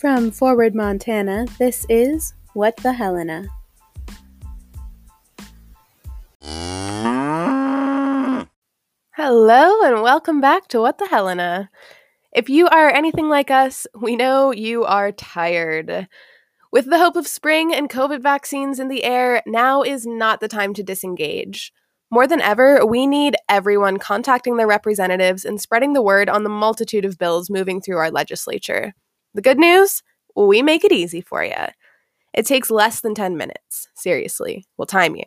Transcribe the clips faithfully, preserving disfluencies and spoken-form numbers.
From Forward Montana, this is What the Helena. Hello and welcome back to What the Helena. If you are anything like us, we know you are tired. With the hope of spring and COVID vaccines in the air, now is not the time to disengage. More than ever, we need everyone contacting their representatives and spreading the word on the multitude of bills moving through our legislature. The good news? We make it easy for you. It takes less than ten minutes. Seriously, we'll time you.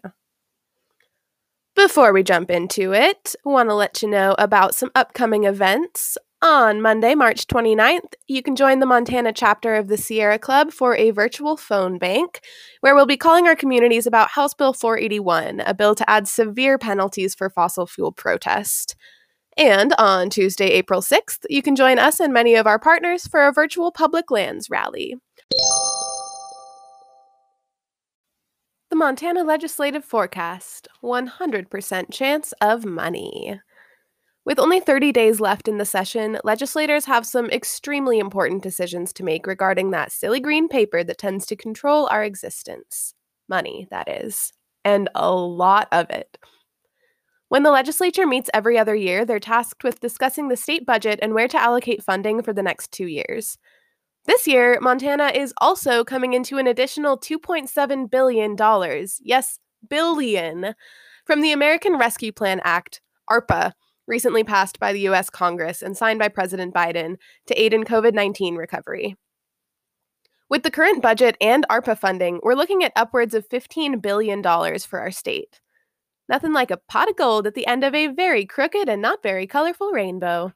Before we jump into it, I want to let you know about some upcoming events. On Monday, March twenty-ninth, you can join the Montana chapter of the Sierra Club for a virtual phone bank, where we'll be calling our communities about House Bill four eighty-one, a bill to add severe penalties for fossil fuel protest. And on Tuesday, April sixth, you can join us and many of our partners for a virtual public lands rally. The Montana Legislative Forecast, one hundred percent chance of money. With only thirty days left in the session, legislators have some extremely important decisions to make regarding that silly green paper that tends to control our existence. Money, that is. And a lot of it. When the legislature meets every other year, they're tasked with discussing the state budget and where to allocate funding for the next two years. This year, Montana is also coming into an additional two point seven billion dollars, yes, billion, from the American Rescue Plan Act, ARPA, recently passed by the U S Congress and signed by President Biden to aid in COVID nineteen recovery. With the current budget and ARPA funding, we're looking at upwards of fifteen billion dollars for our state. Nothing like a pot of gold at the end of a very crooked and not very colorful rainbow.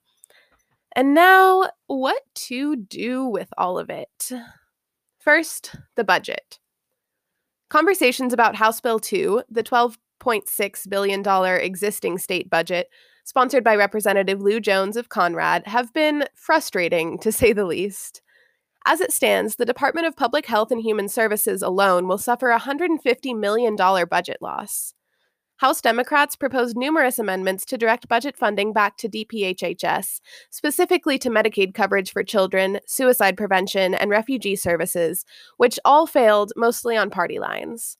And now, what to do with all of it? First, the budget. Conversations about House Bill two, the twelve point six billion dollars existing state budget, sponsored by Representative Lou Jones of Conrad, have been frustrating, to say the least. As it stands, the Department of Public Health and Human Services alone will suffer a one hundred fifty million dollars budget loss. House Democrats proposed numerous amendments to direct budget funding back to D P H H S, specifically to Medicaid coverage for children, suicide prevention, and refugee services, which all failed mostly on party lines.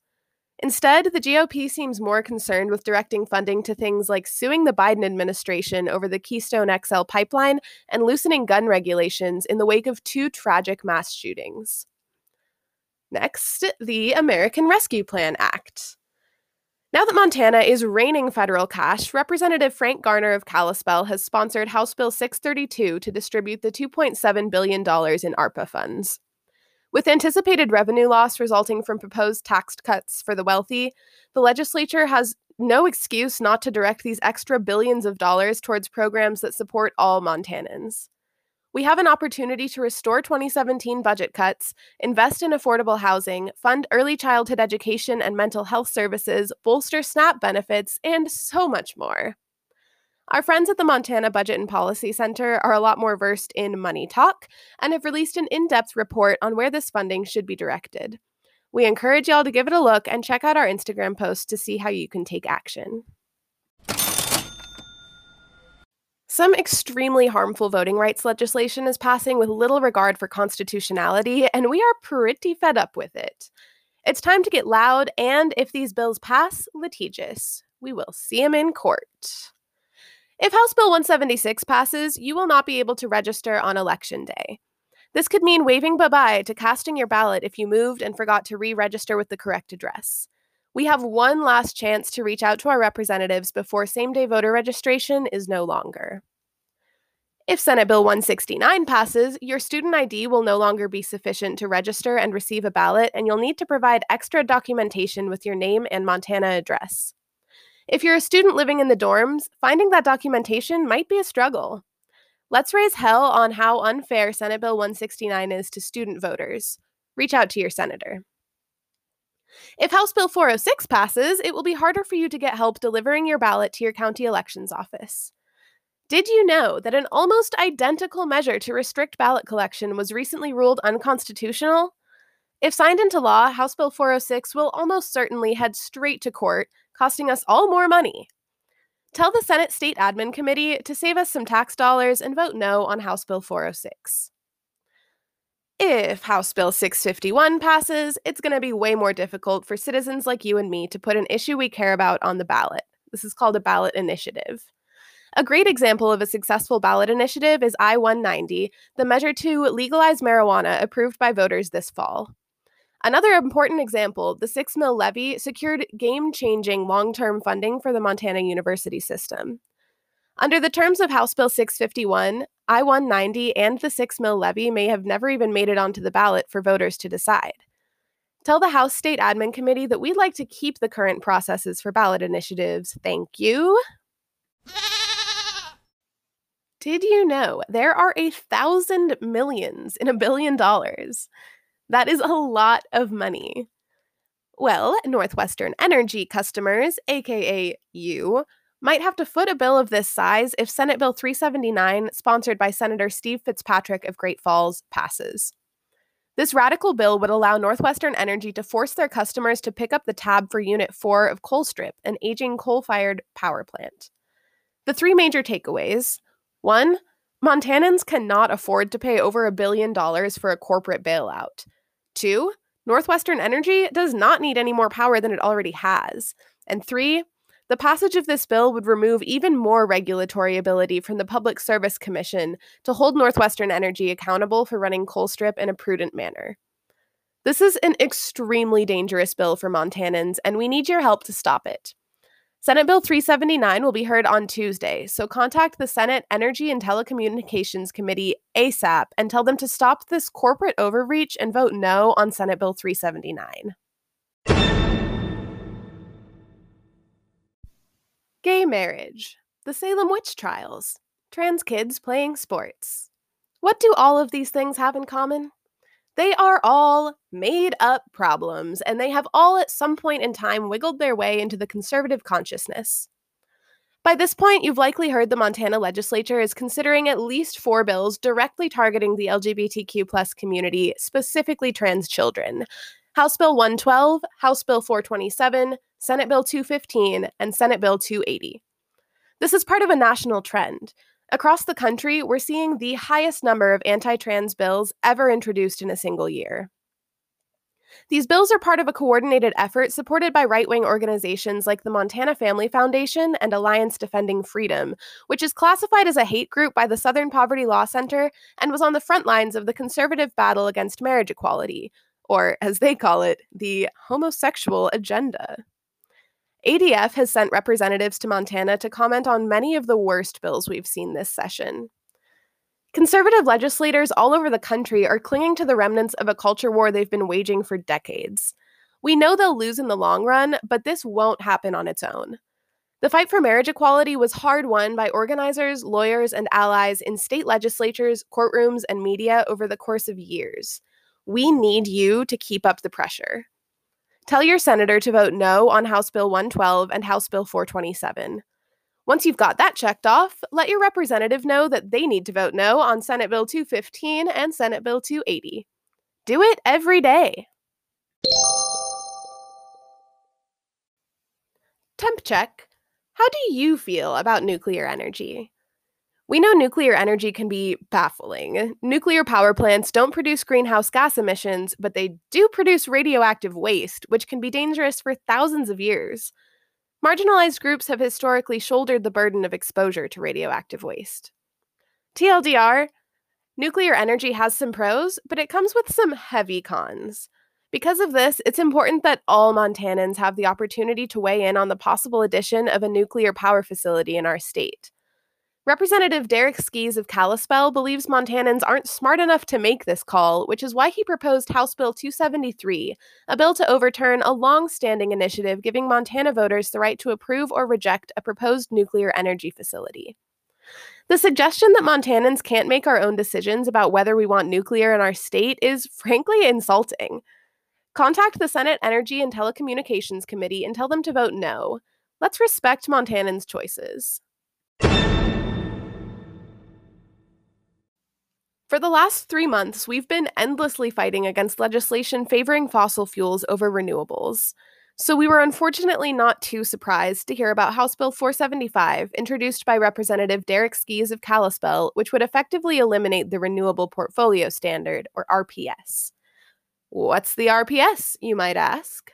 Instead, the G O P seems more concerned with directing funding to things like suing the Biden administration over the Keystone X L pipeline and loosening gun regulations in the wake of two tragic mass shootings. Next, the American Rescue Plan Act. Now that Montana is raining federal cash, Representative Frank Garner of Kalispell has sponsored House Bill six thirty-two to distribute the two point seven billion dollars in ARPA funds. With anticipated revenue loss resulting from proposed tax cuts for the wealthy, the legislature has no excuse not to direct these extra billions of dollars towards programs that support all Montanans. We have an opportunity to restore twenty seventeen budget cuts, invest in affordable housing, fund early childhood education and mental health services, bolster SNAP benefits, and so much more. Our friends at the Montana Budget and Policy Center are a lot more versed in money talk and have released an in-depth report on where this funding should be directed. We encourage y'all to give it a look and check out our Instagram post to see how you can take action. Some extremely harmful voting rights legislation is passing with little regard for constitutionality, and we are pretty fed up with it. It's time to get loud and, if these bills pass, litigious. We will see them in court. If House Bill one seventy-six passes, you will not be able to register on Election Day. This could mean waving bye-bye to casting your ballot if you moved and forgot to re-register with the correct address. We have one last chance to reach out to our representatives before same-day voter registration is no longer. If Senate Bill one sixty-nine passes, your student I D will no longer be sufficient to register and receive a ballot, and you'll need to provide extra documentation with your name and Montana address. If you're a student living in the dorms, finding that documentation might be a struggle. Let's raise hell on how unfair Senate Bill one sixty-nine is to student voters. Reach out to your senator. If House Bill four oh six passes, it will be harder for you to get help delivering your ballot to your county elections office. Did you know that an almost identical measure to restrict ballot collection was recently ruled unconstitutional? If signed into law, House Bill four oh six will almost certainly head straight to court, costing us all more money. Tell the Senate State Admin Committee to save us some tax dollars and vote no on House Bill four oh six. If House Bill six fifty-one passes, it's going to be way more difficult for citizens like you and me to put an issue we care about on the ballot. This is called a ballot initiative. A great example of a successful ballot initiative is I one ninety, the measure to legalize marijuana approved by voters this fall. Another important example, the six mil levy, secured game-changing long-term funding for the Montana university system. Under the terms of House Bill six fifty-one, I one ninety and the six mil levy may have never even made it onto the ballot for voters to decide. Tell the House State Admin Committee that we'd like to keep the current processes for ballot initiatives. Thank you. Did you know there are a thousand millions in a billion dollars? That is a lot of money. Well, Northwestern Energy customers, aka you, might have to foot a bill of this size if Senate Bill three seventy-nine, sponsored by Senator Steve Fitzpatrick of Great Falls, passes. This radical bill would allow Northwestern Energy to force their customers to pick up the tab for Unit four of Colstrip, an aging coal-fired power plant. The three major takeaways. One, Montanans cannot afford to pay over a billion dollars for a corporate bailout. Two, Northwestern Energy does not need any more power than it already has. And three, the passage of this bill would remove even more regulatory ability from the Public Service Commission to hold Northwestern Energy accountable for running Colstrip in a prudent manner. This is an extremely dangerous bill for Montanans, and we need your help to stop it. Senate Bill three seventy-nine will be heard on Tuesday, so contact the Senate Energy and Telecommunications Committee ASAP and tell them to stop this corporate overreach and vote no on Senate Bill three seventy-nine. Gay marriage, the Salem witch trials, trans kids playing sports. What do all of these things have in common? They are all made-up problems, and they have all at some point in time wiggled their way into the conservative consciousness. By this point, you've likely heard the Montana legislature is considering at least four bills directly targeting the L G B T Q plus community, specifically trans children. House Bill one twelve, House Bill four twenty-seven, Senate Bill two fifteen, and Senate Bill two eighty. This is part of a national trend. Across the country, we're seeing the highest number of anti-trans bills ever introduced in a single year. These bills are part of a coordinated effort supported by right-wing organizations like the Montana Family Foundation and Alliance Defending Freedom, which is classified as a hate group by the Southern Poverty Law Center and was on the front lines of the conservative battle against marriage equality, or, as they call it, the homosexual agenda. A D F has sent representatives to Montana to comment on many of the worst bills we've seen this session. Conservative legislators all over the country are clinging to the remnants of a culture war they've been waging for decades. We know they'll lose in the long run, but this won't happen on its own. The fight for marriage equality was hard won by organizers, lawyers, and allies in state legislatures, courtrooms, and media over the course of years. We need you to keep up the pressure. Tell your senator to vote no on House Bill one twelve and House Bill four twenty-seven. Once you've got that checked off, let your representative know that they need to vote no on Senate Bill two fifteen and Senate Bill two eighty. Do it every day. Temp check. How do you feel about nuclear energy? We know nuclear energy can be baffling. Nuclear power plants don't produce greenhouse gas emissions, but they do produce radioactive waste, which can be dangerous for thousands of years. Marginalized groups have historically shouldered the burden of exposure to radioactive waste. T L D R, nuclear energy has some pros, but it comes with some heavy cons. Because of this, it's important that all Montanans have the opportunity to weigh in on the possible addition of a nuclear power facility in our state. Representative Derek Skees of Kalispell believes Montanans aren't smart enough to make this call, which is why he proposed House Bill two seventy-three, a bill to overturn a long-standing initiative giving Montana voters the right to approve or reject a proposed nuclear energy facility. The suggestion that Montanans can't make our own decisions about whether we want nuclear in our state is frankly insulting. Contact the Senate Energy and Telecommunications Committee and tell them to vote no. Let's respect Montanans' choices. For the last three months, we've been endlessly fighting against legislation favoring fossil fuels over renewables. So we were unfortunately not too surprised to hear about House Bill four seventy-five, introduced by Representative Derek Skees of Kalispell, which would effectively eliminate the Renewable Portfolio Standard, or R P S. What's the R P S, you might ask?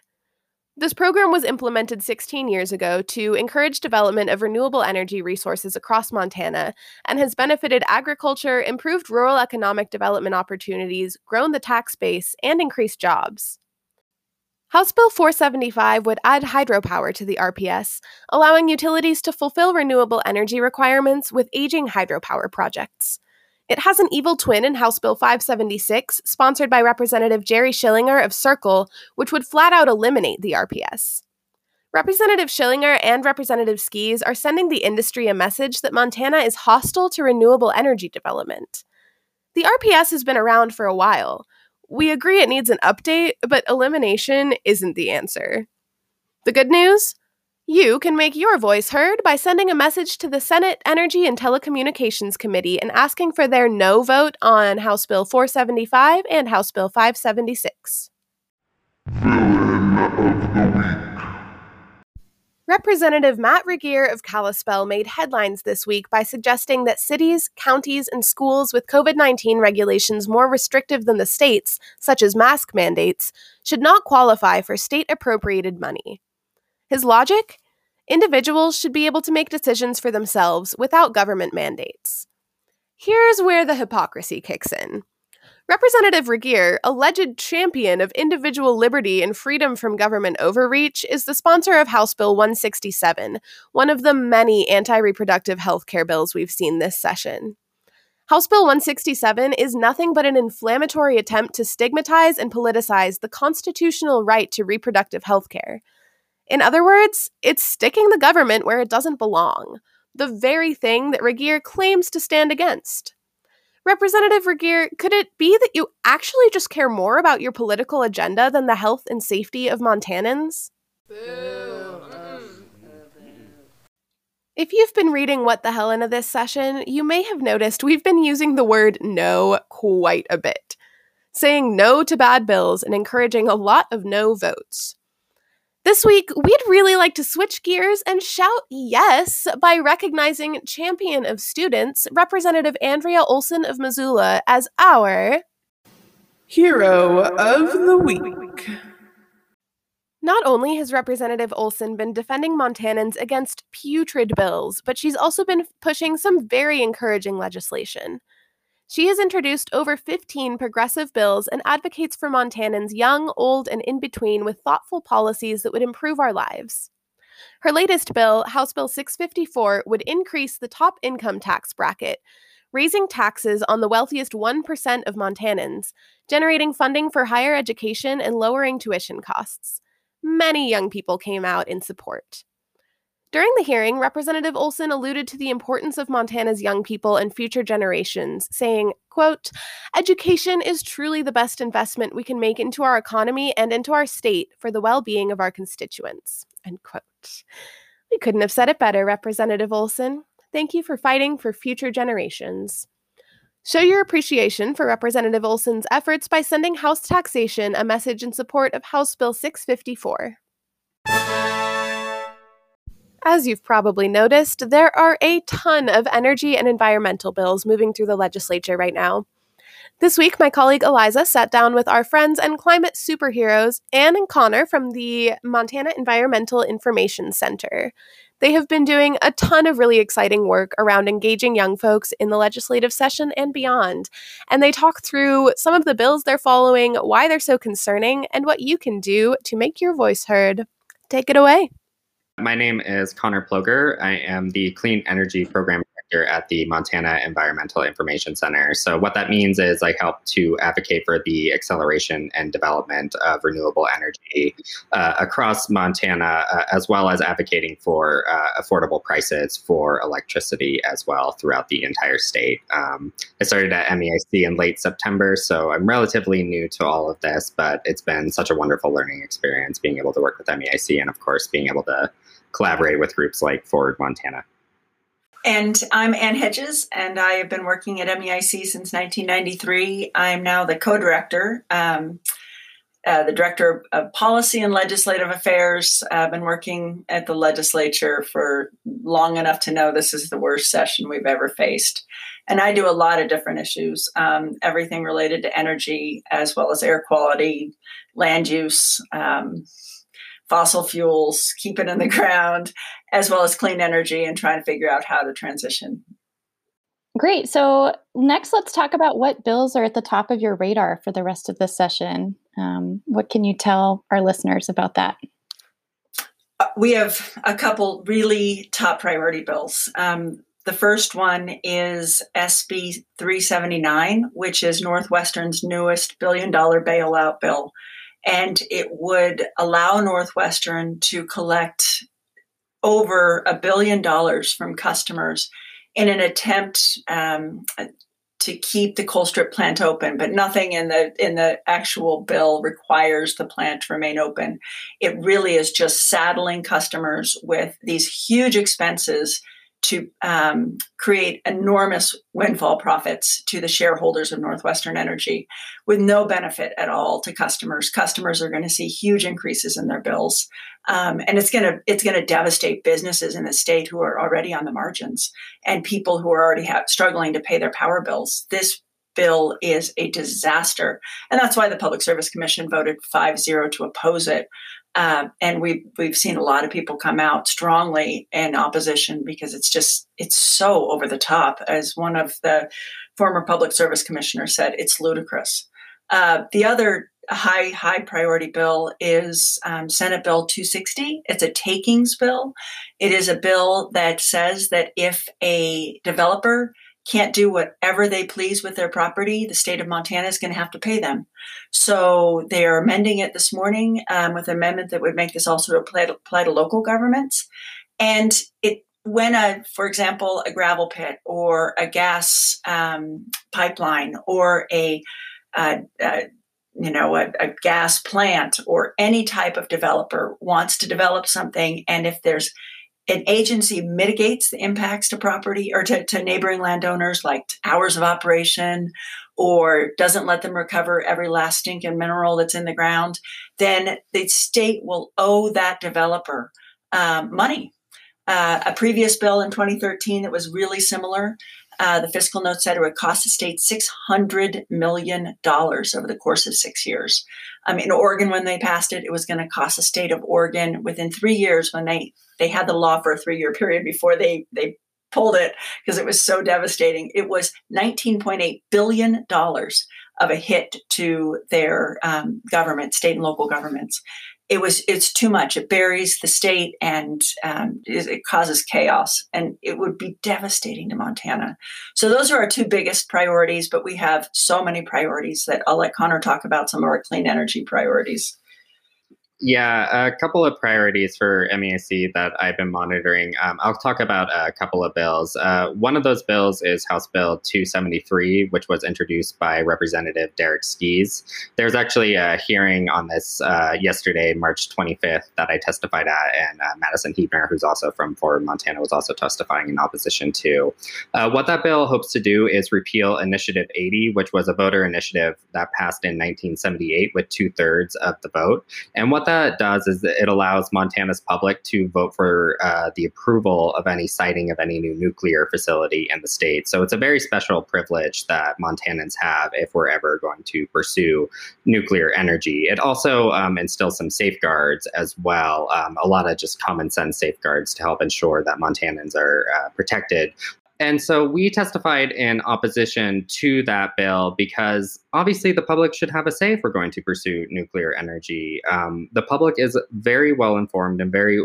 This program was implemented sixteen years ago to encourage development of renewable energy resources across Montana and has benefited agriculture, improved rural economic development opportunities, grown the tax base, and increased jobs. House Bill four seventy-five would add hydropower to the R P S, allowing utilities to fulfill renewable energy requirements with aging hydropower projects. It has an evil twin in House Bill five seventy-six, sponsored by Representative Jerry Schillinger of Circle, which would flat-out eliminate the R P S. Representative Schillinger and Representative Skees are sending the industry a message that Montana is hostile to renewable energy development. The R P S has been around for a while. We agree it needs an update, but elimination isn't the answer. The good news? You can make your voice heard by sending a message to the Senate Energy and Telecommunications Committee and asking for their no vote on House Bill four seventy-five and House Bill five seventy-six. Villain of the Week. Representative Matt Regier of Kalispell made headlines this week by suggesting that cities, counties, and schools with COVID nineteen regulations more restrictive than the state's, such as mask mandates, should not qualify for state-appropriated money. His logic? Individuals should be able to make decisions for themselves without government mandates. Here's where the hypocrisy kicks in. Representative Regier, alleged champion of individual liberty and freedom from government overreach, is the sponsor of House Bill one sixty-seven, one of the many anti-reproductive health care bills we've seen this session. House Bill one sixty-seven is nothing but an inflammatory attempt to stigmatize and politicize the constitutional right to reproductive health care. In other words, it's sticking the government where it doesn't belong, the very thing that Regier claims to stand against. Representative Regier, could it be that you actually just care more about your political agenda than the health and safety of Montanans? Boo. If you've been reading What the Hell into this session, you may have noticed we've been using the word no quite a bit, saying no to bad bills and encouraging a lot of no votes. This week, we'd really like to switch gears and shout yes by recognizing champion of students, Representative Andrea Olson of Missoula, as our Hero of the Week. Not only has Representative Olson been defending Montanans against putrid bills, but she's also been pushing some very encouraging legislation. She has introduced over fifteen progressive bills and advocates for Montanans young, old, and in between with thoughtful policies that would improve our lives. Her latest bill, House Bill six fifty-four, would increase the top income tax bracket, raising taxes on the wealthiest one percent of Montanans, generating funding for higher education and lowering tuition costs. Many young people came out in support. During the hearing, Representative Olson alluded to the importance of Montana's young people and future generations, saying, quote, "Education is truly the best investment we can make into our economy and into our state for the well-being of our constituents," end quote. We couldn't have said it better, Representative Olson. Thank you for fighting for future generations. Show your appreciation for Representative Olson's efforts by sending House Taxation a message in support of House Bill six fifty-four. As you've probably noticed, there are a ton of energy and environmental bills moving through the legislature right now. This week, my colleague Eliza sat down with our friends and climate superheroes, Anne and Connor from the Montana Environmental Information Center. They have been doing a ton of really exciting work around engaging young folks in the legislative session and beyond, and they talk through some of the bills they're following, why they're so concerning, and what you can do to make your voice heard. Take it away. My name is Connor Ploger. I am the Clean Energy Program Director at the Montana Environmental Information Center. So what that means is I help to advocate for the acceleration and development of renewable energy uh, across Montana, uh, as well as advocating for uh, affordable prices for electricity as well throughout the entire state. Um, I started at M E I C in late September, so I'm relatively new to all of this, but it's been such a wonderful learning experience being able to work with M E I C and, of course, being able to collaborate with groups like Forward Montana. And I'm Anne Hedges, and I have been working at M E I C since nineteen ninety-three. I'm now the co-director. Um, uh, the Director of Policy and Legislative Affairs. I've been working at the legislature for long enough to know this is the worst session we've ever faced. And I do a lot of different issues, um, everything related to energy, as well as air quality, land use, um, fossil fuels, keep it in the ground, as well as clean energy and trying to figure out how to transition. Great. So next, let's talk about what bills are at the top of your radar for the rest of this session. Um, what can you tell our listeners about that? We have a couple really top priority bills. Um, the first one is S B three seventy-nine, which is Northwestern's newest billion dollar bailout bill. And it would allow Northwestern to collect over a billion dollars from customers in an attempt um, to keep the Colstrip plant open, but nothing in the in the actual bill requires the plant to remain open. It really is just saddling customers with these huge expenses to um, create enormous windfall profits to the shareholders of Northwestern Energy with no benefit at all to customers. Customers are going to see huge increases in their bills. Um, and it's going to it's going to devastate businesses in the state who are already on the margins and people who are already have, struggling to pay their power bills. This bill is a disaster. And that's why the Public Service Commission voted five zero to oppose it. Uh, and we've, we've seen a lot of people come out strongly in opposition because it's just, it's so over the top. As one of the former Public Service Commissioners said, it's ludicrous. Uh, the other high, high priority bill is um, Senate Bill two sixty. It's a takings bill. It is a bill that says that if a developer can't do whatever they please with their property, the state of Montana is going to have to pay them. So they are amending it this morning um, with an amendment that would make this also apply to, apply to local governments. And it, when a, for example, a gravel pit or a gas um, pipeline or a, uh, uh, you know, a, a gas plant or any type of developer wants to develop something, and if there's an agency mitigates the impacts to property or to, to neighboring landowners, like hours of operation, or doesn't let them recover every last stinking mineral that's in the ground, then the state will owe that developer um, money. Uh, a previous bill in twenty thirteen that was really similar, uh, the fiscal note said it would cost the state six hundred million dollars over the course of six years. Um, in Oregon, when they passed it, it was going to cost the state of Oregon within three years when they, they had the law for a three-year period before they, they pulled it because it was so devastating. It was nineteen point eight billion dollars of a hit to their um, government, state and local governments. It was, it's too much. It buries the state and um, it causes chaos, and it would be devastating to Montana. So those are our two biggest priorities, but we have so many priorities that I'll let Connor talk about some of our clean energy priorities. Yeah, a couple of priorities for M E A C that I've been monitoring. Um, I'll talk about a couple of bills. Uh, one of those bills is House Bill two seventy-three, which was introduced by Representative Derek Skees. There was actually a hearing on this uh, yesterday, March twenty-fifth, that I testified at, and uh, Madison Hebner, who's also from Forward Montana, was also testifying in opposition to. Uh, what that bill hopes to do is repeal Initiative eighty, which was a voter initiative that passed in nineteen seventy-eight with two-thirds of the vote. And what that does is it allows Montana's public to vote for uh, the approval of any siting of any new nuclear facility in the state. So it's a very special privilege that Montanans have if we're ever going to pursue nuclear energy. It also um, instills some safeguards as well, um, a lot of just common sense safeguards to help ensure that Montanans are uh, protected. And so we testified in opposition to that bill because obviously the public should have a say if we're going to pursue nuclear energy. Um, the public is very well informed and very,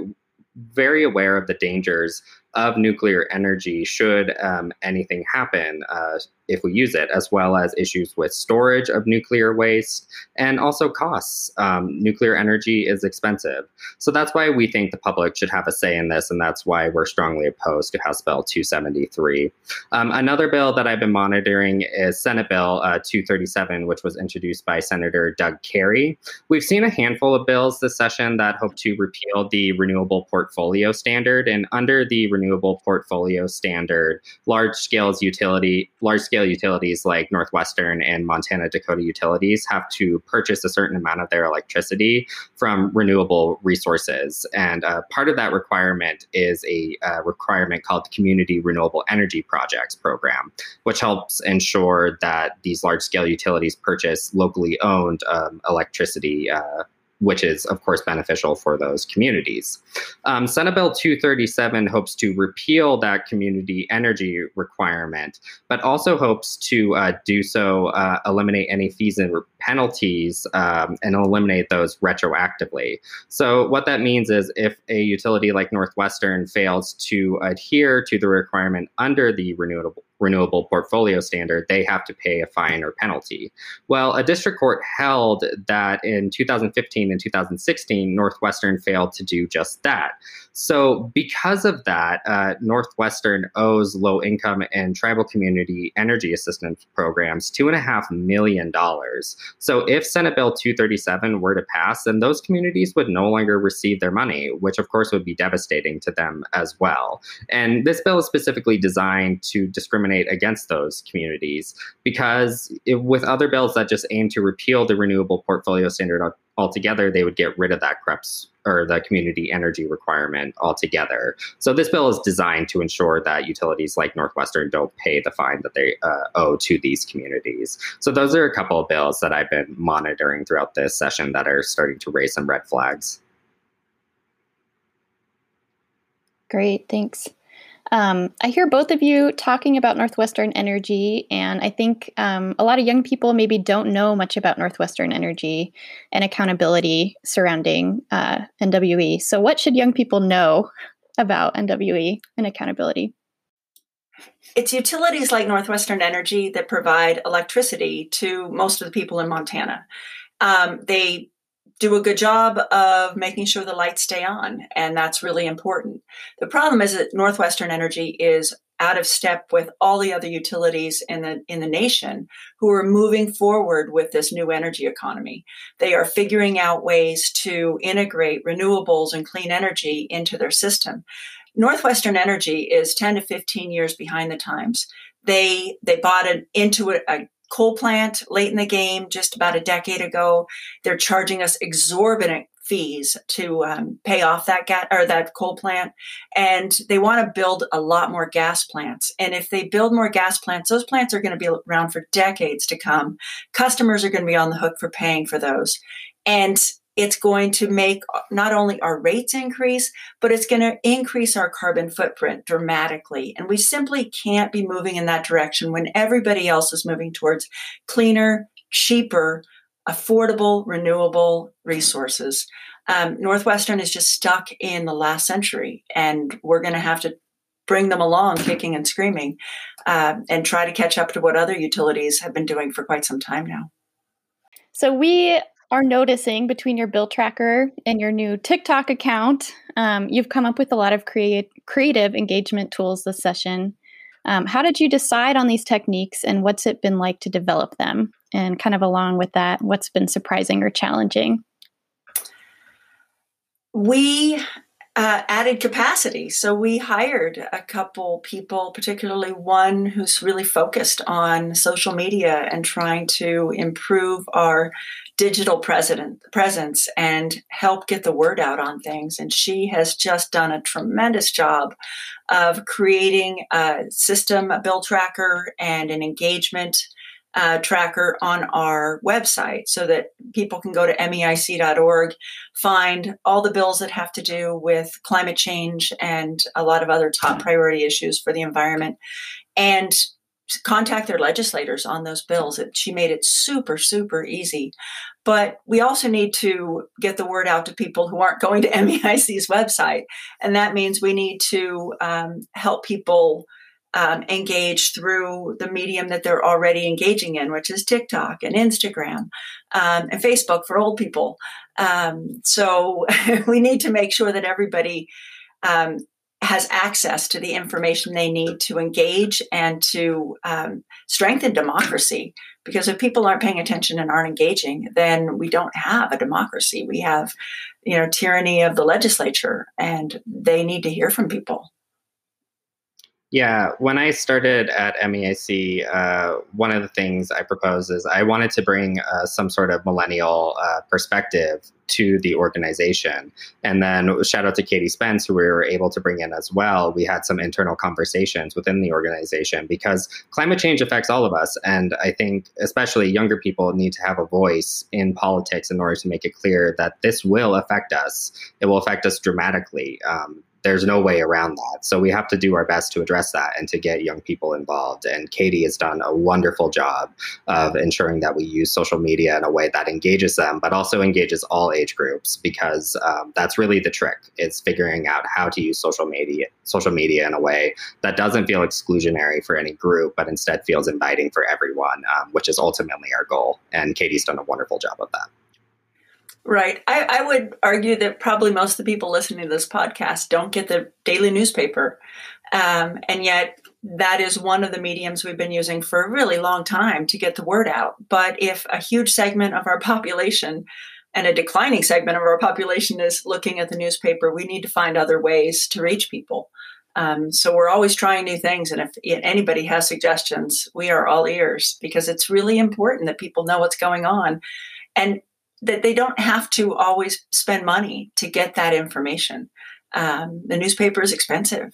very aware of the dangers of nuclear energy should um, anything happen uh, if we use it, as well as issues with storage of nuclear waste and also costs. Um, nuclear energy is expensive. So that's why we think the public should have a say in this, and that's why we're strongly opposed to House Bill two seventy-three. Um, another bill that I've been monitoring is Senate Bill uh, two thirty-seven, which was introduced by Senator Doug Kerry. We've seen a handful of bills this session that hope to repeal the Renewable Portfolio Standard, and under the Renewable Portfolio Standard, large-scale utility, large-scale scale utilities like Northwestern and Montana Dakota Utilities have to purchase a certain amount of their electricity from renewable resources. And uh, part of that requirement is a uh, requirement called the Community Renewable Energy Projects Program, which helps ensure that these large-scale utilities purchase locally owned um, electricity, uh, which is, of course, beneficial for those communities. Um, Senate Bill two thirty-seven hopes to repeal that community energy requirement, but also hopes to uh, do so, uh, eliminate any fees and penalties um, and eliminate those retroactively. So what that means is if a utility like Northwestern fails to adhere to the requirement under the renewable renewable portfolio standard, they have to pay a fine or penalty. Well, a district court held that in two thousand fifteen and two thousand sixteen, Northwestern failed to do just that. So because of that, uh, Northwestern owes low-income and tribal community energy assistance programs two point five million dollars. So if Senate Bill two thirty-seven were to pass, then those communities would no longer receive their money, which of course would be devastating to them as well. And this bill is specifically designed to discriminate against those communities, because if, with other bills that just aim to repeal the renewable portfolio standard altogether, they would get rid of that C R E P S or the community energy requirement altogether. So this bill is designed to ensure that utilities like Northwestern don't pay the fine that they uh, owe to these communities. So those are a couple of bills that I've been monitoring throughout this session that are starting to raise some red flags. Great, thanks. Um, I hear both of you talking about Northwestern Energy, and I think um, a lot of young people maybe don't know much about Northwestern Energy and accountability surrounding uh, N W E. So what should young people know about N W E and accountability? It's utilities like Northwestern Energy that provide electricity to most of the people in Montana. Um, they do a good job of making sure the lights stay on, and that's really important. The problem is that Northwestern Energy is out of step with all the other utilities in the in the nation who are moving forward with this new energy economy. They are figuring out ways to integrate renewables and clean energy into their system. Northwestern Energy is ten to fifteen years behind the times. They they bought an, into a, a coal plant late in the game, just about a decade ago. They're charging us exorbitant fees to um, pay off that gas or that coal plant, and they want to build a lot more gas plants. And if they build more gas plants, those plants are going to be around for decades to come. Customers are going to be on the hook for paying for those, and it's going to make not only our rates increase, but it's going to increase our carbon footprint dramatically. And we simply can't be moving in that direction when everybody else is moving towards cleaner, cheaper, affordable, renewable resources. Um, Northwestern is just stuck in the last century, and we're going to have to bring them along kicking and screaming uh, and try to catch up to what other utilities have been doing for quite some time now. So we are noticing between your bill tracker and your new TikTok account, um, you've come up with a lot of create, creative engagement tools this session. Um, how did you decide on these techniques, and what's it been like to develop them? And kind of along with that, what's been surprising or challenging? We uh, added capacity. So we hired a couple people, particularly one who's really focused on social media and trying to improve our digital president, presence and help get the word out on things. And she has just done a tremendous job of creating a system, a bill tracker, and an engagement uh, tracker on our website so that people can go to M E I C dot org, find all the bills that have to do with climate change and a lot of other top priority issues for the environment, and contact their legislators on those bills. It, she made it super, super easy. But we also need to get the word out to people who aren't going to M E I C's website. And that means we need to um, help people um, engage through the medium that they're already engaging in, which is TikTok and Instagram um, and Facebook for old people. Um, so we need to make sure that everybody um, has access to the information they need to engage and to um, strengthen democracy. Because if people aren't paying attention and aren't engaging, then we don't have a democracy. We have, you know, tyranny of the legislature, and they need to hear from people. Yeah, when I started at M E A C, uh, one of the things I proposed is I wanted to bring uh, some sort of millennial uh, perspective to the organization. And then shout out to Katie Spence, who we were able to bring in as well. We had some internal conversations within the organization because climate change affects all of us. And I think especially younger people need to have a voice in politics in order to make it clear that this will affect us. It will affect us dramatically. Um, There's no way around that. So we have to do our best to address that and to get young people involved. And Katie has done a wonderful job of ensuring that we use social media in a way that engages them, but also engages all age groups, because um, that's really the trick. It's figuring out how to use social media, social media in a way that doesn't feel exclusionary for any group, but instead feels inviting for everyone, um, which is ultimately our goal. And Katie's done a wonderful job of that. Right. I, I would argue that probably most of the people listening to this podcast don't get the daily newspaper. Um, and yet that is one of the mediums we've been using for a really long time to get the word out. But if a huge segment of our population and a declining segment of our population is looking at the newspaper, we need to find other ways to reach people. Um, so we're always trying new things. And if anybody has suggestions, we are all ears, because it's really important that people know what's going on. And that they don't have to always spend money to get that information. Um, the newspaper is expensive.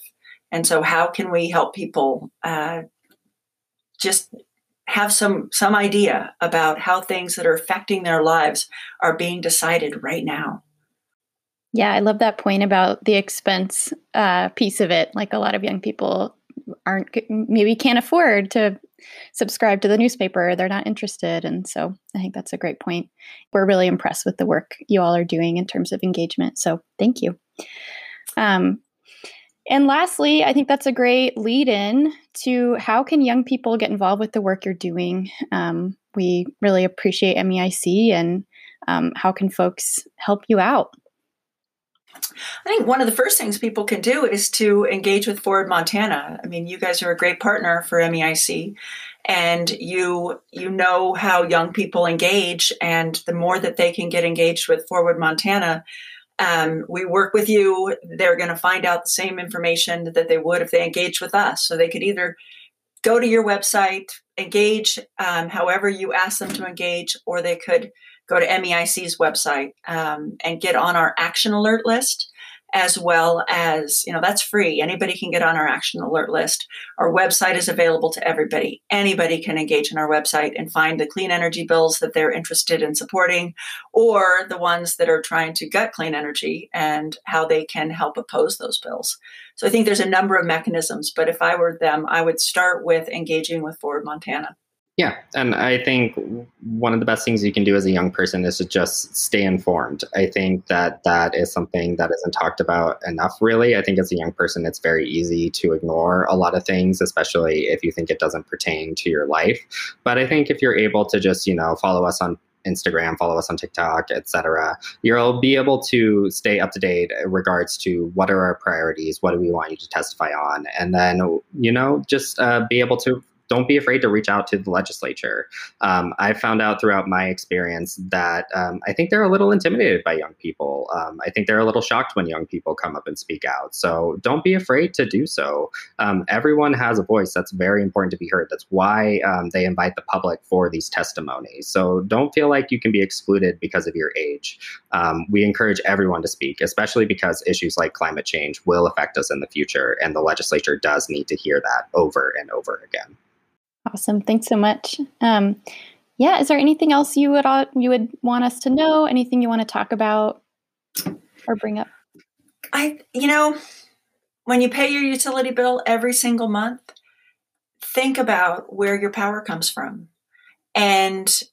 And so how can we help people uh, just have some some idea about how things that are affecting their lives are being decided right now? Yeah, I love that point about the expense uh, piece of it. Like, a lot of young people aren't, maybe can't afford to subscribe to the newspaper. They're not interested. And so I think that's a great point. We're really impressed with the work you all are doing in terms of engagement. So thank you. Um, and lastly, I think that's a great lead in to how can young people get involved with the work you're doing? Um, we really appreciate M E I C, and um, how can folks help you out? I think one of the first things people can do is to engage with Forward Montana. I mean, you guys are a great partner for M E I C, and you you know how young people engage, and the more that they can get engaged with Forward Montana, um, we work with you, they're going to find out the same information that they would if they engaged with us. So they could either go to your website, engage um, however you ask them to engage, or they could go to M E I C's website um, and get on our action alert list, as well as, you know, that's free. Anybody can get on our action alert list. Our website is available to everybody. Anybody can engage in our website and find the clean energy bills that they're interested in supporting, or the ones that are trying to gut clean energy and how they can help oppose those bills. So I think there's a number of mechanisms, but if I were them, I would start with engaging with Forward Montana. Yeah. And I think one of the best things you can do as a young person is to just stay informed. I think that that is something that isn't talked about enough, really. I think as a young person, it's very easy to ignore a lot of things, especially if you think it doesn't pertain to your life. But I think if you're able to just, you know, follow us on Instagram, follow us on TikTok, et cetera, you'll be able to stay up to date in regards to what are our priorities, what do we want you to testify on, and then, you know, just uh, be able to don't be afraid to reach out to the legislature. Um, I found out throughout my experience that um, I think they're a little intimidated by young people. Um, I think they're a little shocked when young people come up and speak out. So don't be afraid to do so. Um, everyone has a voice. That's very important to be heard. That's why um, they invite the public for these testimonies. So don't feel like you can be excluded because of your age. Um, we encourage everyone to speak, especially because issues like climate change will affect us in the future. And the legislature does need to hear that over and over again. Awesome. Thanks so much. Um, yeah. Is there anything else you would all, you would want us to know? Anything you want to talk about or bring up? I, you know, when you pay your utility bill every single month, think about where your power comes from, and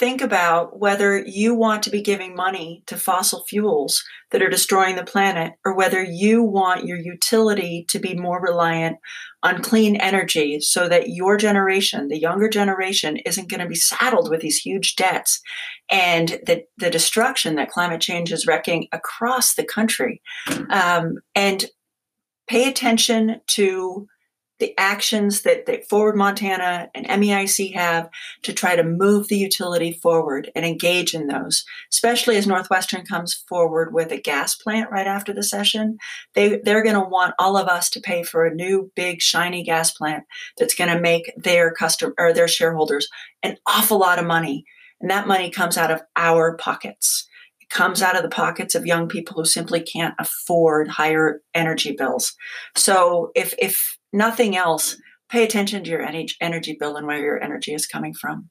think about whether you want to be giving money to fossil fuels that are destroying the planet, or whether you want your utility to be more reliant on clean energy so that your generation, the younger generation, isn't going to be saddled with these huge debts and the, the destruction that climate change is wrecking across the country. Um, and pay attention to the actions that, that Forward Montana and M E I C have to try to move the utility forward and engage in those, especially as Northwestern comes forward with a gas plant right after the session. They, they're going to want all of us to pay for a new, big, shiny gas plant that's going to make their custom, or their shareholders an awful lot of money. And that money comes out of our pockets. Comes out of the pockets of young people who simply can't afford higher energy bills. So if if nothing else, pay attention to your energy bill and where your energy is coming from.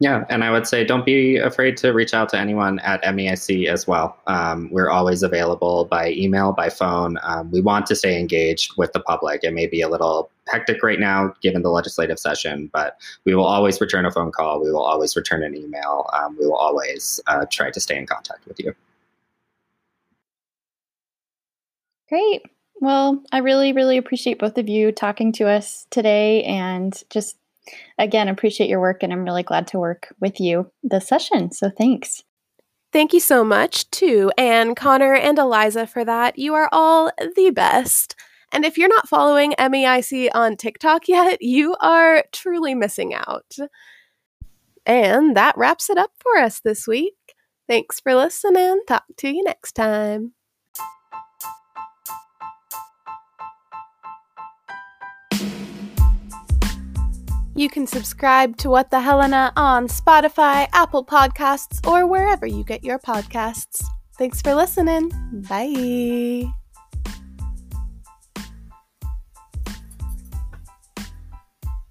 Yeah, and I would say don't be afraid to reach out to anyone at M E I C as well. Um, we're always available by email, by phone. Um, we want to stay engaged with the public. It may be a little hectic right now, given the legislative session, but we will always return a phone call. We will always return an email. Um, we will always uh, try to stay in contact with you. Great. Well, I really, really appreciate both of you talking to us today, and just, again, appreciate your work, and I'm really glad to work with you this session. So thanks. Thank you so much to Anne, Connor, and Eliza for that. You are all the best. And if you're not following M E I C on TikTok yet, you are truly missing out. And that wraps it up for us this week. Thanks for listening. Talk to you next time. You can subscribe to What the Helena on Spotify, Apple Podcasts, or wherever you get your podcasts. Thanks for listening. Bye.